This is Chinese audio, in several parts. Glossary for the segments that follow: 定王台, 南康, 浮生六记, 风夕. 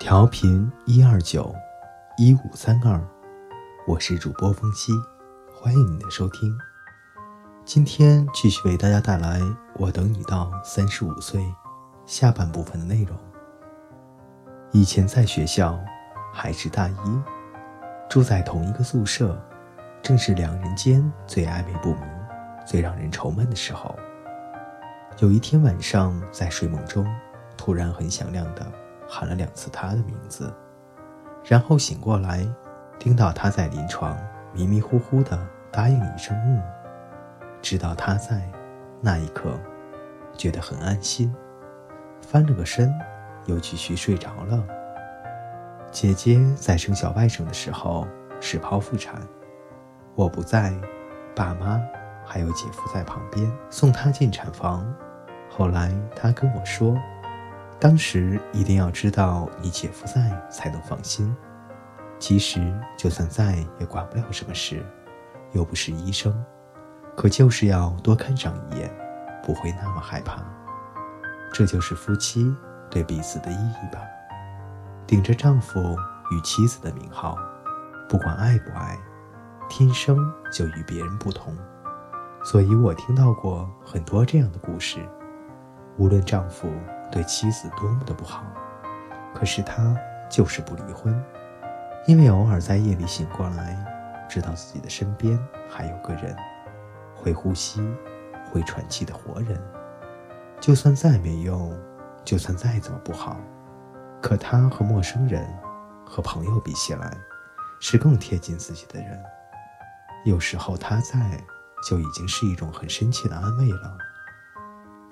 调频129-15322，我是主播风夕，欢迎你的收听。今天继续为大家带来《我等你到35岁》下半部分的内容。以前在学校，还是大一，住在同一个宿舍，正是两人间最暧昧不明、最让人愁闷的时候。有一天晚上，在睡梦中，突然很响亮的喊了2次他的名字，然后醒过来，听到他在临床迷迷糊糊的答应了一声嗯，知道他在，那一刻觉得很安心，翻了个身又继续睡着了。姐姐在生小外甥的时候是剖腹产，我不在，爸妈还有姐夫在旁边送她进产房。后来她跟我说，当时一定要知道你姐夫在才能放心，其实就算在也管不了什么事，又不是医生，可就是要多看上一眼，不会那么害怕。这就是夫妻对彼此的意义吧。顶着丈夫与妻子的名号，不管爱不爱，天生就与别人不同。所以我听到过很多这样的故事，无论丈夫对妻子多么的不好，可是他就是不离婚，因为偶尔在夜里醒过来，知道自己的身边还有个人，会呼吸会喘气的活人，就算再没用，就算再怎么不好，可他和陌生人和朋友比起来，是更贴近自己的人。有时候他在就已经是一种很深切的安慰了，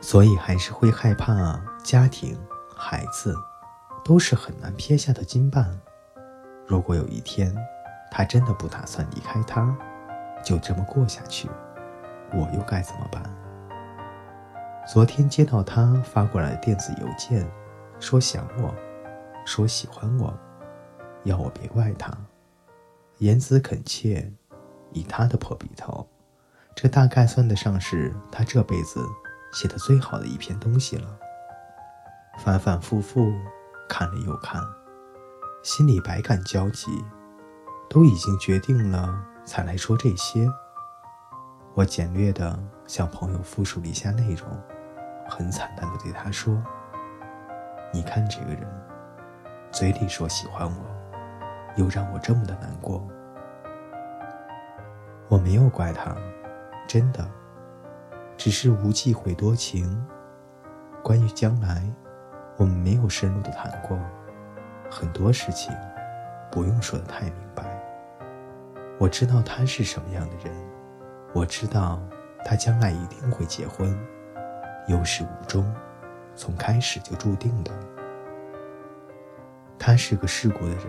所以还是会害怕家庭、孩子都是很难撇下的羁绊。如果有一天他真的不打算离开他，就这么过下去，我又该怎么办？昨天接到他发过来的电子邮件，说想我，说喜欢我，要我别怪他，言辞恳切。以他的破笔头，这大概算得上是他这辈子写得最好的一篇东西了。反反复复看了又看，心里百感交集，都已经决定了才来说这些。我简略地向朋友复述了一下内容，很惨淡地对他说，你看这个人，嘴里说喜欢我，又让我这么的难过。我没有怪他，真的，只是无忌讳多情。关于将来，我们没有深入的谈过，很多事情不用说得太明白。我知道他是什么样的人，我知道他将来一定会结婚，有始无终，从开始就注定的。他是个世故的人，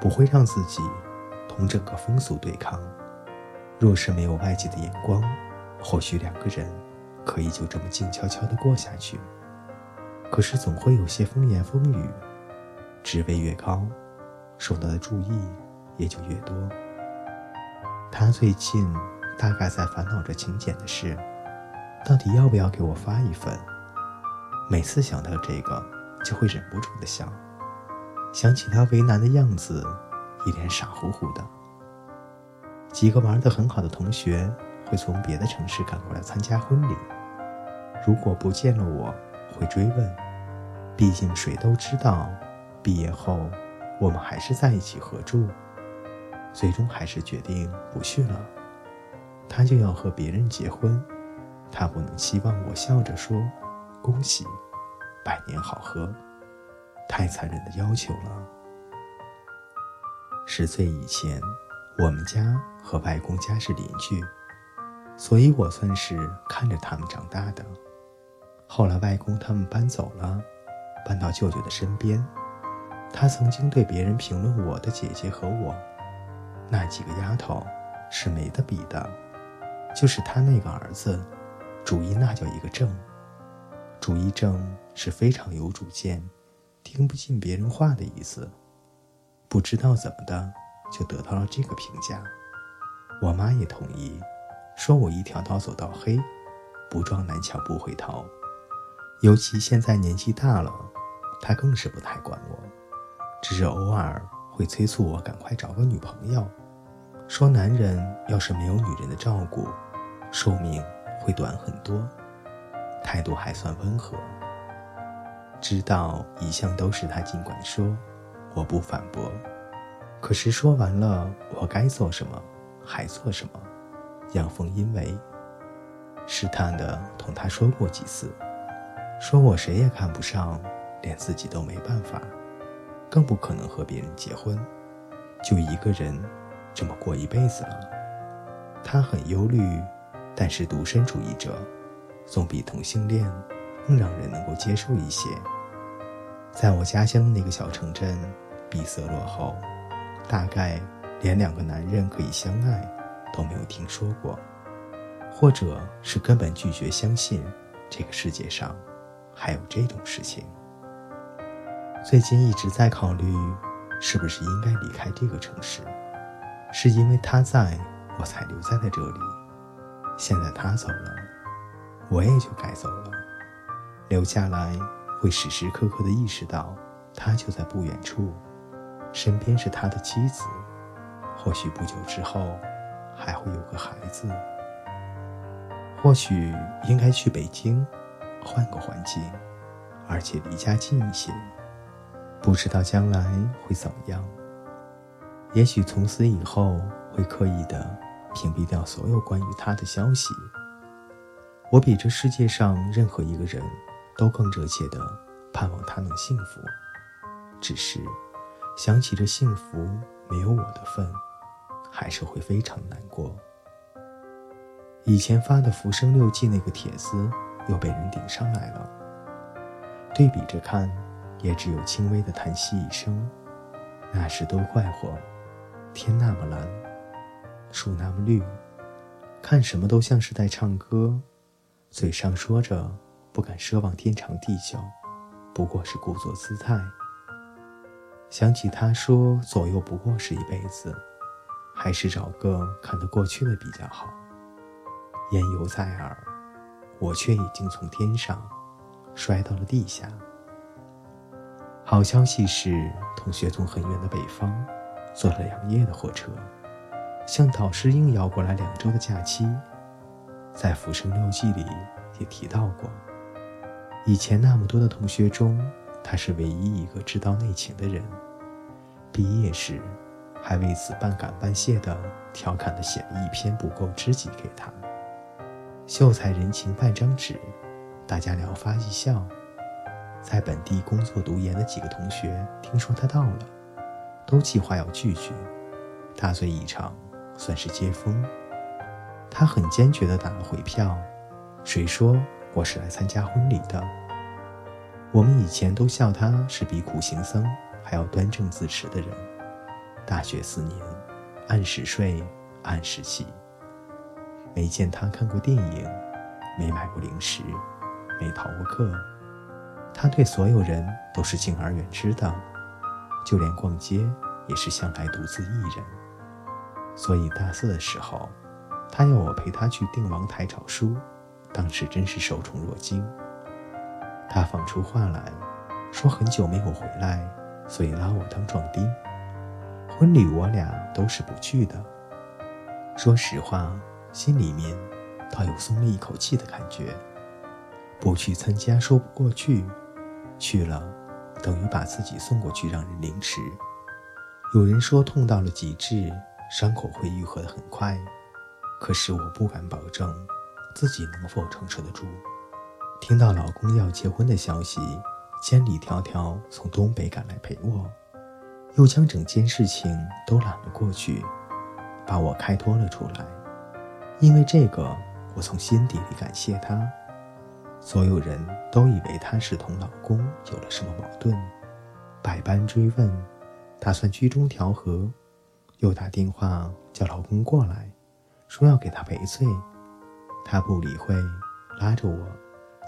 不会让自己同整个风俗对抗。若是没有外界的眼光，或许两个人可以就这么静悄悄地过下去，可是总会有些风言风语，职位越高，受到的注意也就越多。他最近大概在烦恼着请柬的事，到底要不要给我发一份？每次想到这个，就会忍不住地笑，想起他为难的样子，一脸傻乎乎的。几个玩得很好的同学会从别的城市赶过来参加婚礼，如果不见了我会追问，毕竟谁都知道毕业后我们还是在一起合住，最终还是决定不续了。他就要和别人结婚，他不能期望我笑着说恭喜百年好合，太残忍的要求了。10岁以前，我们家和外公家是邻居，所以我算是看着他们长大的。后来外公他们搬走了，搬到舅舅的身边。他曾经对别人评论我的姐姐和我，那几个丫头是没得比的，就是他那个儿子，主意那叫一个正。主意正是非常有主见，听不进别人话的意思。不知道怎么的，就得到了这个评价。我妈也同意，说我一条道走到黑，不撞南墙不回头。尤其现在年纪大了，她更是不太管我，只是偶尔会催促我赶快找个女朋友，说男人要是没有女人的照顾，寿命会短很多，态度还算温和。知道一向都是他尽管说，我不反驳，可是说完了我该做什么还做什么，阳奉阴违。试探地同他说过几次，说我谁也看不上，连自己都没办法，更不可能和别人结婚，就一个人这么过一辈子了。他很忧虑，但是独身主义者总比同性恋更让人能够接受一些。在我家乡那个小城镇，闭塞落后，大概连两个男人可以相爱都没有听说过，或者是根本拒绝相信这个世界上还有这种事情。最近一直在考虑是不是应该离开这个城市，是因为他在我才留在了这里，现在他走了，我也就该走了。留下来会时时刻刻地意识到他就在不远处，身边是他的妻子，或许不久之后还会有个孩子。或许应该去北京，换个环境，而且离家近一些，不知道将来会怎么样。也许从此以后会刻意地屏蔽掉所有关于他的消息。我比这世界上任何一个人都更热切地盼望他能幸福，只是想起这幸福没有我的份，还是会非常难过。以前发的浮生六记那个帖子又被人顶上来了，对比着看，也只有轻微的叹息一声。那时都怪我，天那么蓝，树那么绿，看什么都像是在唱歌，嘴上说着不敢奢望天长地久，不过是故作姿态。想起他说左右不过是一辈子，还是找个看得过去的比较好。言犹在耳，我却已经从天上摔到了地下。好消息是，同学从很远的北方坐了2夜的火车，向导师硬要过来2周的假期。在《浮生六记》里也提到过，以前那么多的同学中，他是唯一一个知道内情的人。毕业时还为此半感半谢地调侃地写了一篇不够知己给他。秀才人情半张纸，大家聊发一笑。在本地工作读研的几个同学听说他到了，都计划要聚聚，大醉一场，算是接风。他很坚决地打了回票，谁说我是来参加婚礼的？我们以前都笑他是比苦行僧还要端正自持的人。大学4年，按时睡，按时起。没见他看过电影，没买过零食，没逃过课。他对所有人都是敬而远之的，就连逛街也是向来独自一人。所以大四的时候，他要我陪他去定王台找书，当时真是受宠若惊。他放出话来说很久没有回来，所以拉我当壮丁。婚礼我俩都是不去的。说实话，心里面倒有松了一口气的感觉。不去参加说不过去，去了等于把自己送过去让人凌迟。有人说痛到了极致，伤口会愈合得很快，可是我不敢保证自己能否承受得住。听到老公要结婚的消息，千里迢迢从东北赶来陪我，又将整件事情都揽了过去，把我开脱了出来。因为这个，我从心底里感谢他。所有人都以为他是同老公有了什么矛盾，百般追问，打算居中调和，又打电话叫老公过来，说要给他赔罪。他不理会，拉着我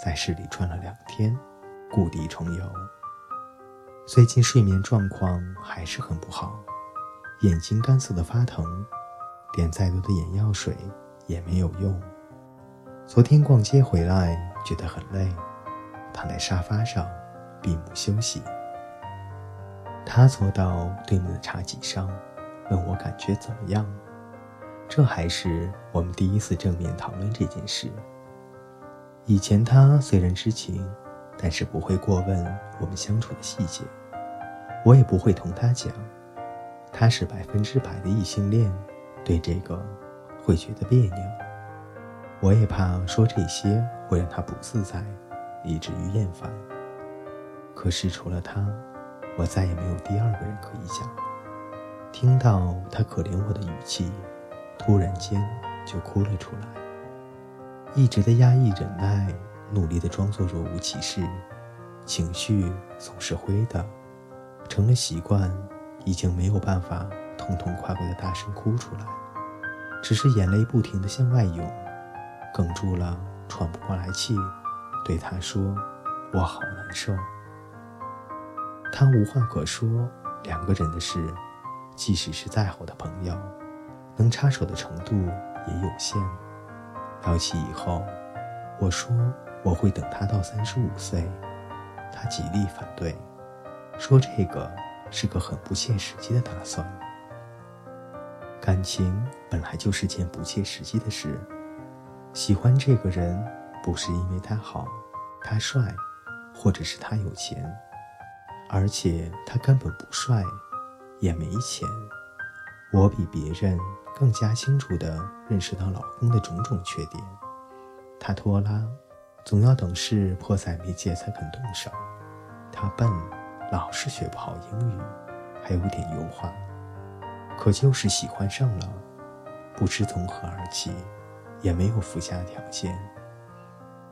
在市里转了2天，故地重游。最近睡眠状况还是很不好，眼睛干涩的发疼，点再多的眼药水也没有用。昨天逛街回来觉得很累，躺在沙发上闭目休息。他坐到对面的茶几上，问我感觉怎么样。这还是我们第一次正面讨论这件事。以前他虽然知情，但是不会过问我们相处的细节，我也不会同他讲。他是100%的异性恋，对这个会觉得别扭。我也怕说这些会让他不自在，以至于厌烦。可是除了他，我再也没有第二个人可以讲。听到他可怜我的语气，突然间就哭了出来。一直的压抑忍耐，努力的装作若无其事，情绪总是灰的，成了习惯，已经没有办法统统跨过的大声哭出来，只是眼泪不停地向外涌，哽住了，喘不过来气，对他说：“我好难受。”他无话可说，两个人的事，即使是再好的朋友，能插手的程度也有限。聊起以后，我说我会等他到35岁，他极力反对，说这个是个很不切实际的打算。感情本来就是件不切实际的事，喜欢这个人不是因为他好，他帅，或者是他有钱，而且他根本不帅，也没钱。我比别人更加清楚地认识到老公的种种缺点。他拖拉，总要等事迫在眉睫才肯动手。他笨，老是学不好英语，还有点油滑，可就是喜欢上了，不知从何而起，也没有附加条件。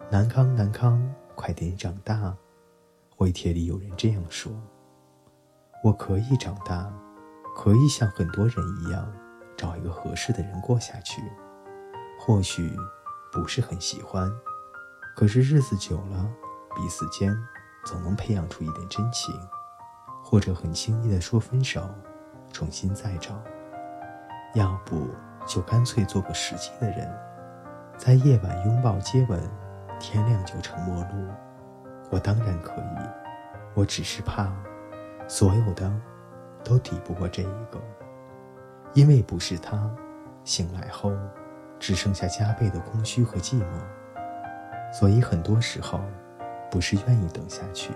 南康，快点长大！回帖里有人这样说。我可以长大，可以像很多人一样找一个合适的人过下去。或许不是很喜欢，可是日子久了，彼此间总能培养出一点真情，或者很轻易地说分手，重新再找。要不就干脆做个实际的人，在夜晚拥抱接吻，天亮就成陌路。我当然可以，我只是怕所有的都抵不过这一个。因为不是他，醒来后只剩下加倍的空虚和寂寞。所以很多时候不是愿意等下去，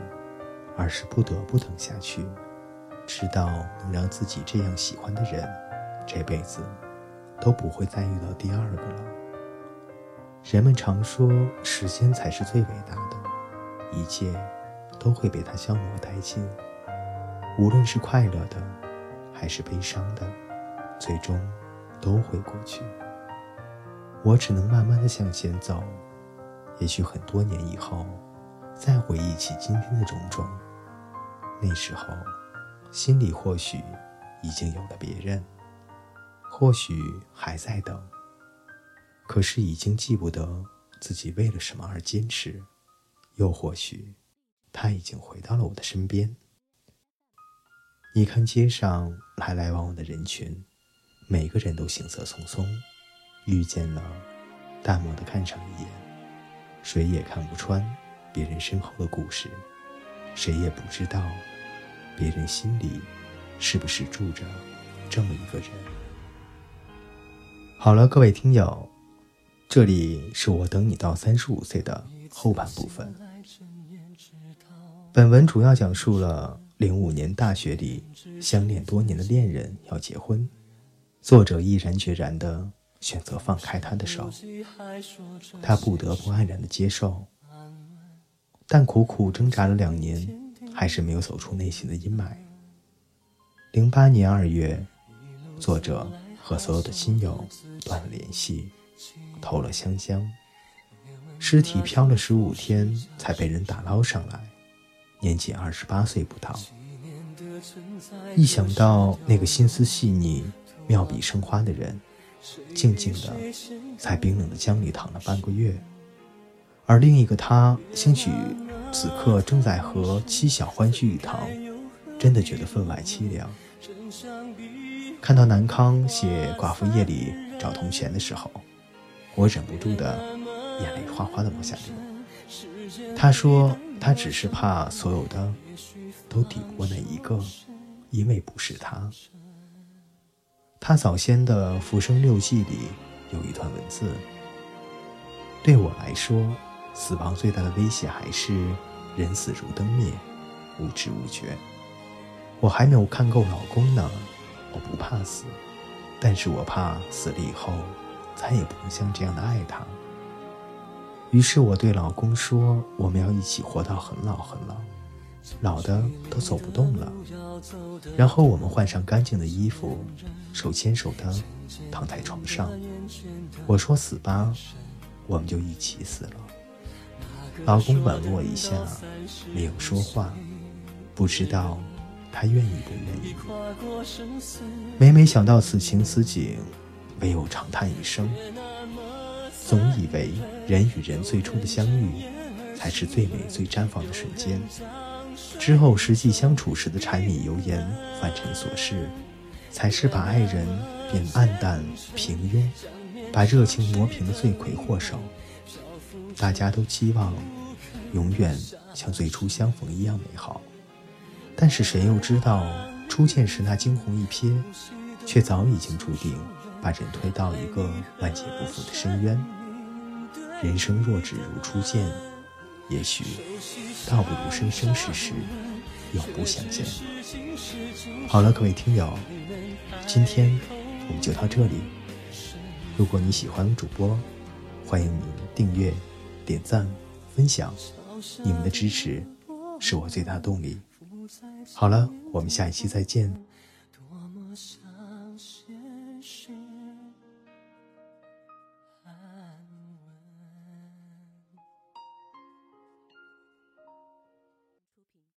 而是不得不等下去，直到能让自己这样喜欢的人这辈子都不会再遇到第二个了。人们常说时间才是最伟大的，一切都会被它消磨殆尽，无论是快乐的还是悲伤的，最终都会过去。我只能慢慢地向前走，也许很多年以后再回忆起今天的种种，那时候心里或许已经有了别人，或许还在等，可是已经记不得自己为了什么而坚持。又或许他已经回到了我的身边。你看街上来来往往的人群，每个人都行色匆匆，遇见了淡漠的看上一眼，谁也看不穿别人身后的故事，谁也不知道别人心里是不是住着这么一个人。好了，各位听友，这里是我等你到35岁的后半部分。本文主要讲述了05年大学里相恋多年的恋人要结婚，作者毅然决然地选择放开他的手，他不得不黯然地接受，但苦苦挣扎了2年，还是没有走出内心的阴霾。2008年2月，作者和所有的亲友断了联系，投了香，尸体飘了15天才被人打捞上来，年仅28岁不到。一想到那个心思细腻、妙笔生花的人，静静的在冰冷的江里躺了半个月，而另一个他，兴许此刻正在和妻小欢聚一堂，真的觉得分外凄凉。看到南康写《寡妇夜》里找铜钱的时候，我忍不住的眼泪哗哗地往下流。他说他只是怕所有的都抵不过那一个因为不是他。他早先的《浮生六记》里有一段文字：对我来说，死亡最大的威胁还是人死如灯灭，无知无觉。我还没有看够老公呢，我不怕死，但是我怕死了以后再也不能像这样的爱他。于是我对老公说，我们要一起活到很老很老，老的都走不动了，然后我们换上干净的衣服，手牵手的躺在床上。我说死吧，我们就一起死了。老公吻了我一下，没有说话，不知道他愿意不愿意。每想到此情此景，唯有长叹一声。总以为人与人最初的相遇才是最美最绽放的瞬间，之后实际相处时的柴米油盐凡尘琐事，才是把爱人变暗淡平庸，把热情磨平的罪魁祸首。大家都期望永远像最初相逢一样美好，但是谁又知道初见时那惊鸿一瞥，却早已经注定把人推到一个万劫不复的深渊。人生若只如初见，也许倒不如生生世世永不相见。好了，各位听友，今天我们就到这里。如果你喜欢主播，欢迎您订阅、点赞、分享，你们的支持是我最大动力。好了，我们下一期再见。